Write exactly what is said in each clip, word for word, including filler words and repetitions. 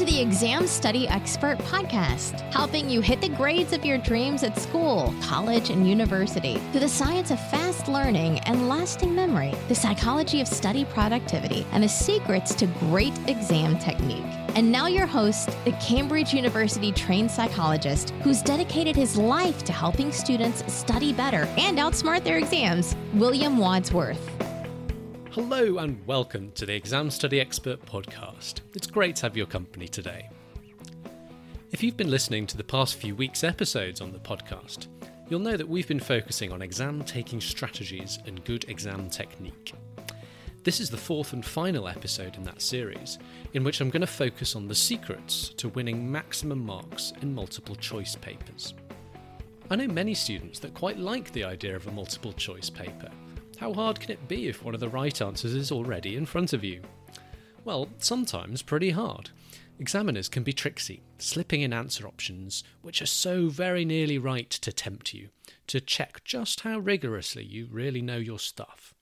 to the Exam Study Expert podcast, helping you hit the grades of your dreams at school, college, and university through the science of fast learning and lasting memory, the psychology of study productivity, and the secrets to great exam technique. And now your host, the Cambridge University trained psychologist who's dedicated his life to helping students study better and outsmart their exams, William Wadsworth. Hello and welcome to the Exam Study Expert podcast. It's great to have your company today. If you've been listening to the past few weeks' episodes on the podcast, you'll know that we've been focusing on exam-taking strategies and good exam technique. This is the fourth and final episode in that series, in which I'm going to focus on the secrets to winning maximum marks in multiple choice papers. I know many students that quite like the idea of a multiple choice paper. How hard can it be if one of the right answers is already in front of you? Well, sometimes pretty hard. Examiners can be tricksy, slipping in answer options which are so very nearly right to tempt you, to check just how rigorously you really know your stuff.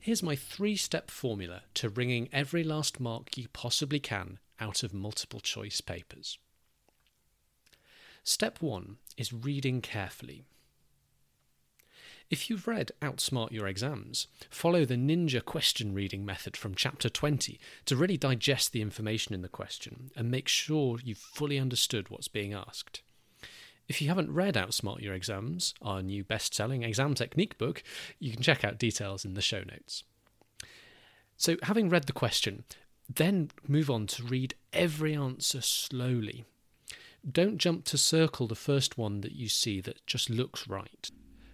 Here's my three-step formula to wringing every last mark you possibly can out of multiple choice papers. Step one is reading carefully. If you've read Outsmart Your Exams, follow the ninja question reading method from chapter twenty to really digest the information in the question and make sure you've fully understood what's being asked. If you haven't read Outsmart Your Exams, our new best-selling exam technique book, you can check out details in the show notes. So having read the question, then move on to read every answer slowly. Don't jump to circle the first one that you see that just looks right.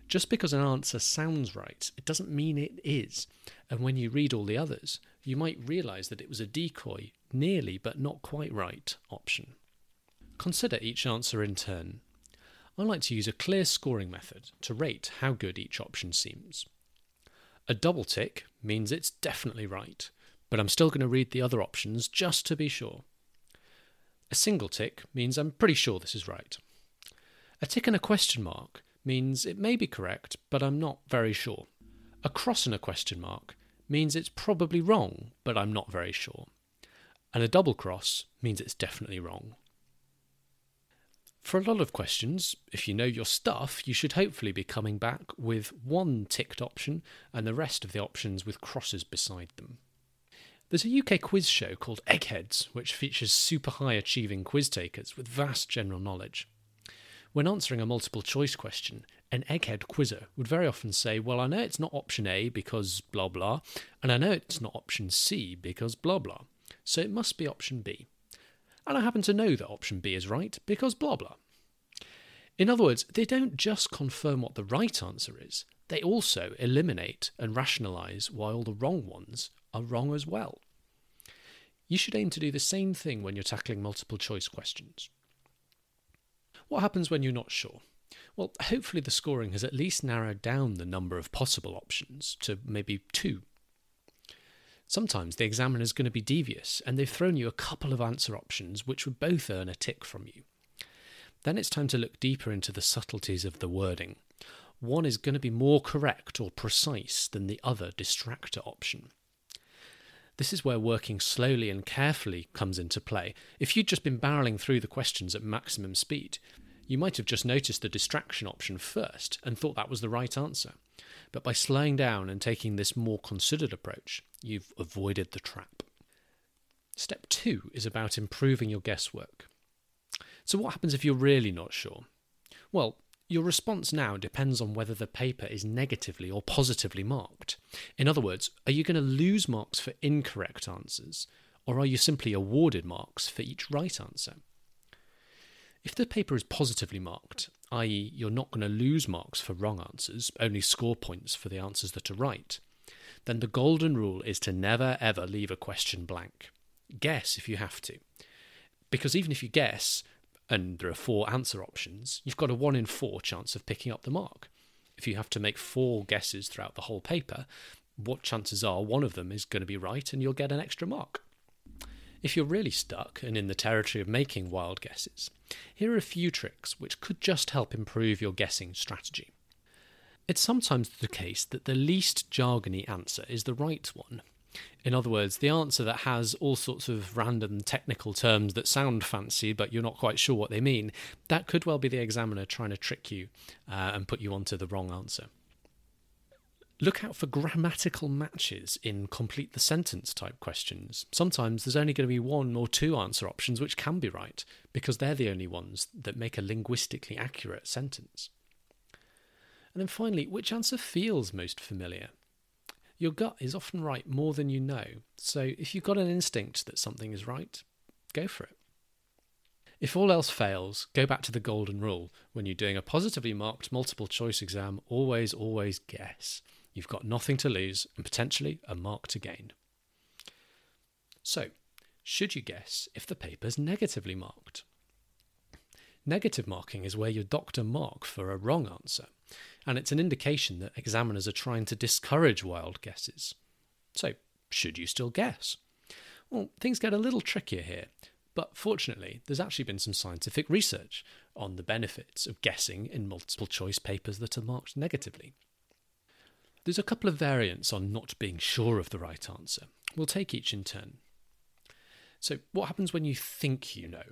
Just because an answer sounds right, it doesn't mean it is. And when you read all the others, you might realise that it was a decoy, nearly but not quite right option. Consider each answer in turn. I like to use a clear scoring method to rate how good each option seems. A double tick means it's definitely right, but I'm still going to read the other options just to be sure. A single tick means I'm pretty sure this is right. A tick and a question mark means it may be correct, but I'm not very sure. A cross and a question mark means it's probably wrong, but I'm not very sure. And a double cross means it's definitely wrong. For a lot of questions, if you know your stuff, you should hopefully be coming back with one ticked option and the rest of the options with crosses beside them. There's a U K quiz show called Eggheads, which features super high achieving quiz takers with vast general knowledge. When answering a multiple choice question, an egghead quizzer would very often say, well, I know it's not option A because blah blah, and I know it's not option C because blah blah, so it must be option B. And I happen to know that option B is right because blah blah. In other words, they don't just confirm what the right answer is, they also eliminate and rationalise why all the wrong ones are wrong as well. You should aim to do the same thing when you're tackling multiple choice questions. What happens when you're not sure? Well, hopefully the scoring has at least narrowed down the number of possible options to maybe two. Sometimes the examiner is going to be devious and they've thrown you a couple of answer options which would both earn a tick from you. Then it's time to look deeper into the subtleties of the wording. One is going to be more correct or precise than the other distractor option. This is where working slowly and carefully comes into play. If you'd just been barrelling through the questions at maximum speed, you might have just noticed the distraction option first and thought that was the right answer. But by slowing down and taking this more considered approach, you've avoided the trap. Step two is about improving your guesswork. So what happens if you're really not sure? Well, your response now depends on whether the paper is negatively or positively marked. In other words, are you going to lose marks for incorrect answers, or are you simply awarded marks for each right answer? If the paper is positively marked, that is you're not going to lose marks for wrong answers, only score points for the answers that are right, then the golden rule is to never ever leave a question blank. Guess if you have to. Because even if you guess, and there are four answer options, you've got a one in four chance of picking up the mark. If you have to make four guesses throughout the whole paper, what chances are one of them is going to be right and you'll get an extra mark? If you're really stuck and in the territory of making wild guesses, here are a few tricks which could just help improve your guessing strategy. It's sometimes the case that the least jargony answer is the right one. In other words, the answer that has all sorts of random technical terms that sound fancy, but you're not quite sure what they mean, that could well be the examiner trying to trick you uh, and put you onto the wrong answer. Look out for grammatical matches in complete the sentence type questions. Sometimes there's only going to be one or two answer options which can be right, because they're the only ones that make a linguistically accurate sentence. And then finally, which answer feels most familiar? Your gut is often right more than you know, so if you've got an instinct that something is right, go for it. If all else fails, go back to the golden rule. When you're doing a positively marked multiple choice exam, always, always guess. You've got nothing to lose and potentially a mark to gain. So, should you guess if the paper's negatively marked? Negative marking is where your doctor marks for a wrong answer, and it's an indication that examiners are trying to discourage wild guesses. So, should you still guess? Well, things get a little trickier here, but fortunately, there's actually been some scientific research on the benefits of guessing in multiple choice papers that are marked negatively. There's a couple of variants on not being sure of the right answer. We'll take each in turn. So, what happens when you think you know?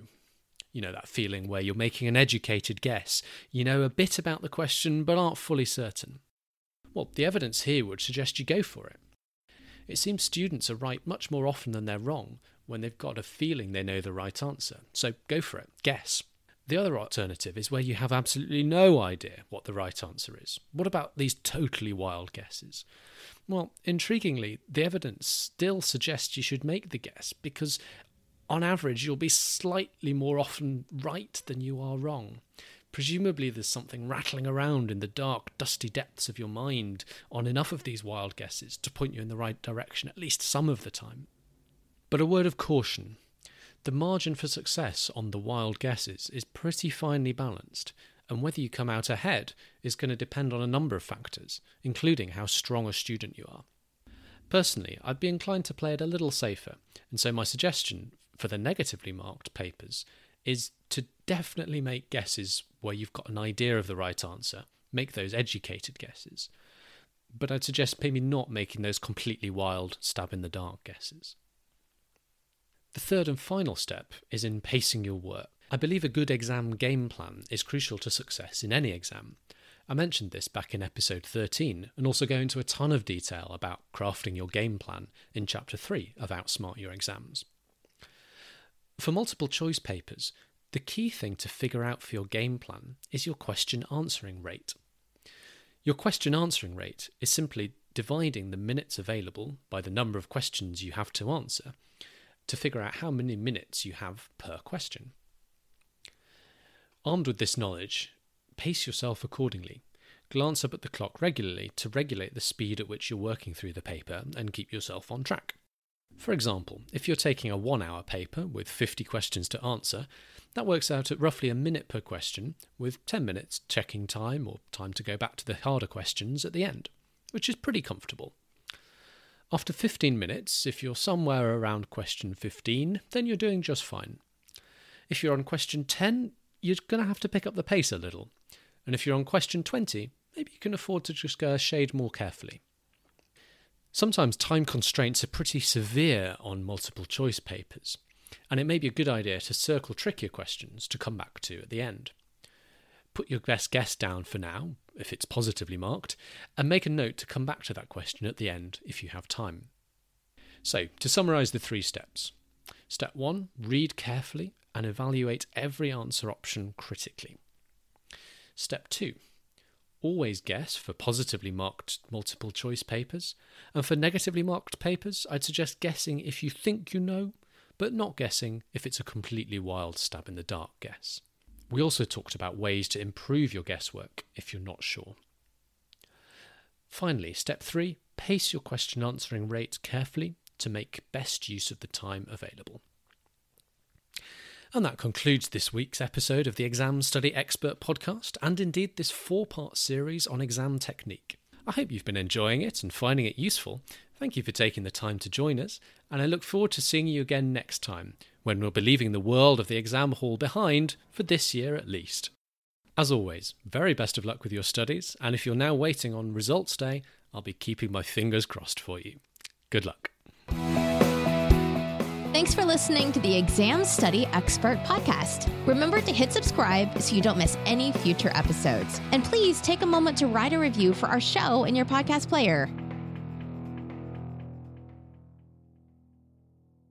You know, that feeling where you're making an educated guess. You know a bit about the question, but aren't fully certain. Well, the evidence here would suggest you go for it. It seems students are right much more often than they're wrong when they've got a feeling they know the right answer. So go for it. Guess. The other alternative is where you have absolutely no idea what the right answer is. What about these totally wild guesses? Well, intriguingly, the evidence still suggests you should make the guess because on average, you'll be slightly more often right than you are wrong. Presumably there's something rattling around in the dark, dusty depths of your mind on enough of these wild guesses to point you in the right direction at least some of the time. But a word of caution. The margin for success on the wild guesses is pretty finely balanced, and whether you come out ahead is going to depend on a number of factors, including how strong a student you are. Personally, I'd be inclined to play it a little safer, and so my suggestion for the negatively marked papers is to definitely make guesses where you've got an idea of the right answer. Make those educated guesses. But I'd suggest maybe not making those completely wild, stab-in-the-dark guesses. The third and final step is in pacing your work. I believe a good exam game plan is crucial to success in any exam. I mentioned this back in episode thirteen, and also go into a ton of detail about crafting your game plan in chapter three of Outsmart Your Exams. For multiple choice papers, the key thing to figure out for your game plan is your question answering rate. Your question answering rate is simply dividing the minutes available by the number of questions you have to answer to figure out how many minutes you have per question. Armed with this knowledge, pace yourself accordingly. Glance up at the clock regularly to regulate the speed at which you're working through the paper and keep yourself on track. For example, if you're taking a one-hour paper with fifty questions to answer, that works out at roughly a minute per question, with ten minutes checking time or time to go back to the harder questions at the end, which is pretty comfortable. After fifteen minutes, if you're somewhere around question fifteen, then you're doing just fine. If you're on question ten, you're going to have to pick up the pace a little. And if you're on question twenty, maybe you can afford to just go a shade more carefully. Sometimes time constraints are pretty severe on multiple choice papers, and it may be a good idea to circle trickier questions to come back to at the end. Put your best guess down for now, if it's positively marked, and make a note to come back to that question at the end if you have time. So, to summarise the three steps. Step one, read carefully and evaluate every answer option critically. Step two, always guess for positively marked multiple choice papers, and for negatively marked papers, I'd suggest guessing if you think you know, but not guessing if it's a completely wild stab-in-the-dark guess. We also talked about ways to improve your guesswork if you're not sure. Finally, step three, pace your question answering rate carefully to make best use of the time available. And that concludes this week's episode of the Exam Study Expert podcast, and indeed this four-part series on exam technique. I hope you've been enjoying it and finding it useful. Thank you for taking the time to join us, and I look forward to seeing you again next time, when we'll be leaving the world of the exam hall behind, for this year at least. As always, very best of luck with your studies, and if you're now waiting on results day, I'll be keeping my fingers crossed for you. Good luck. Thanks for listening to the Exam Study Expert podcast. Remember to hit subscribe so you don't miss any future episodes. And please take a moment to write a review for our show in your podcast player.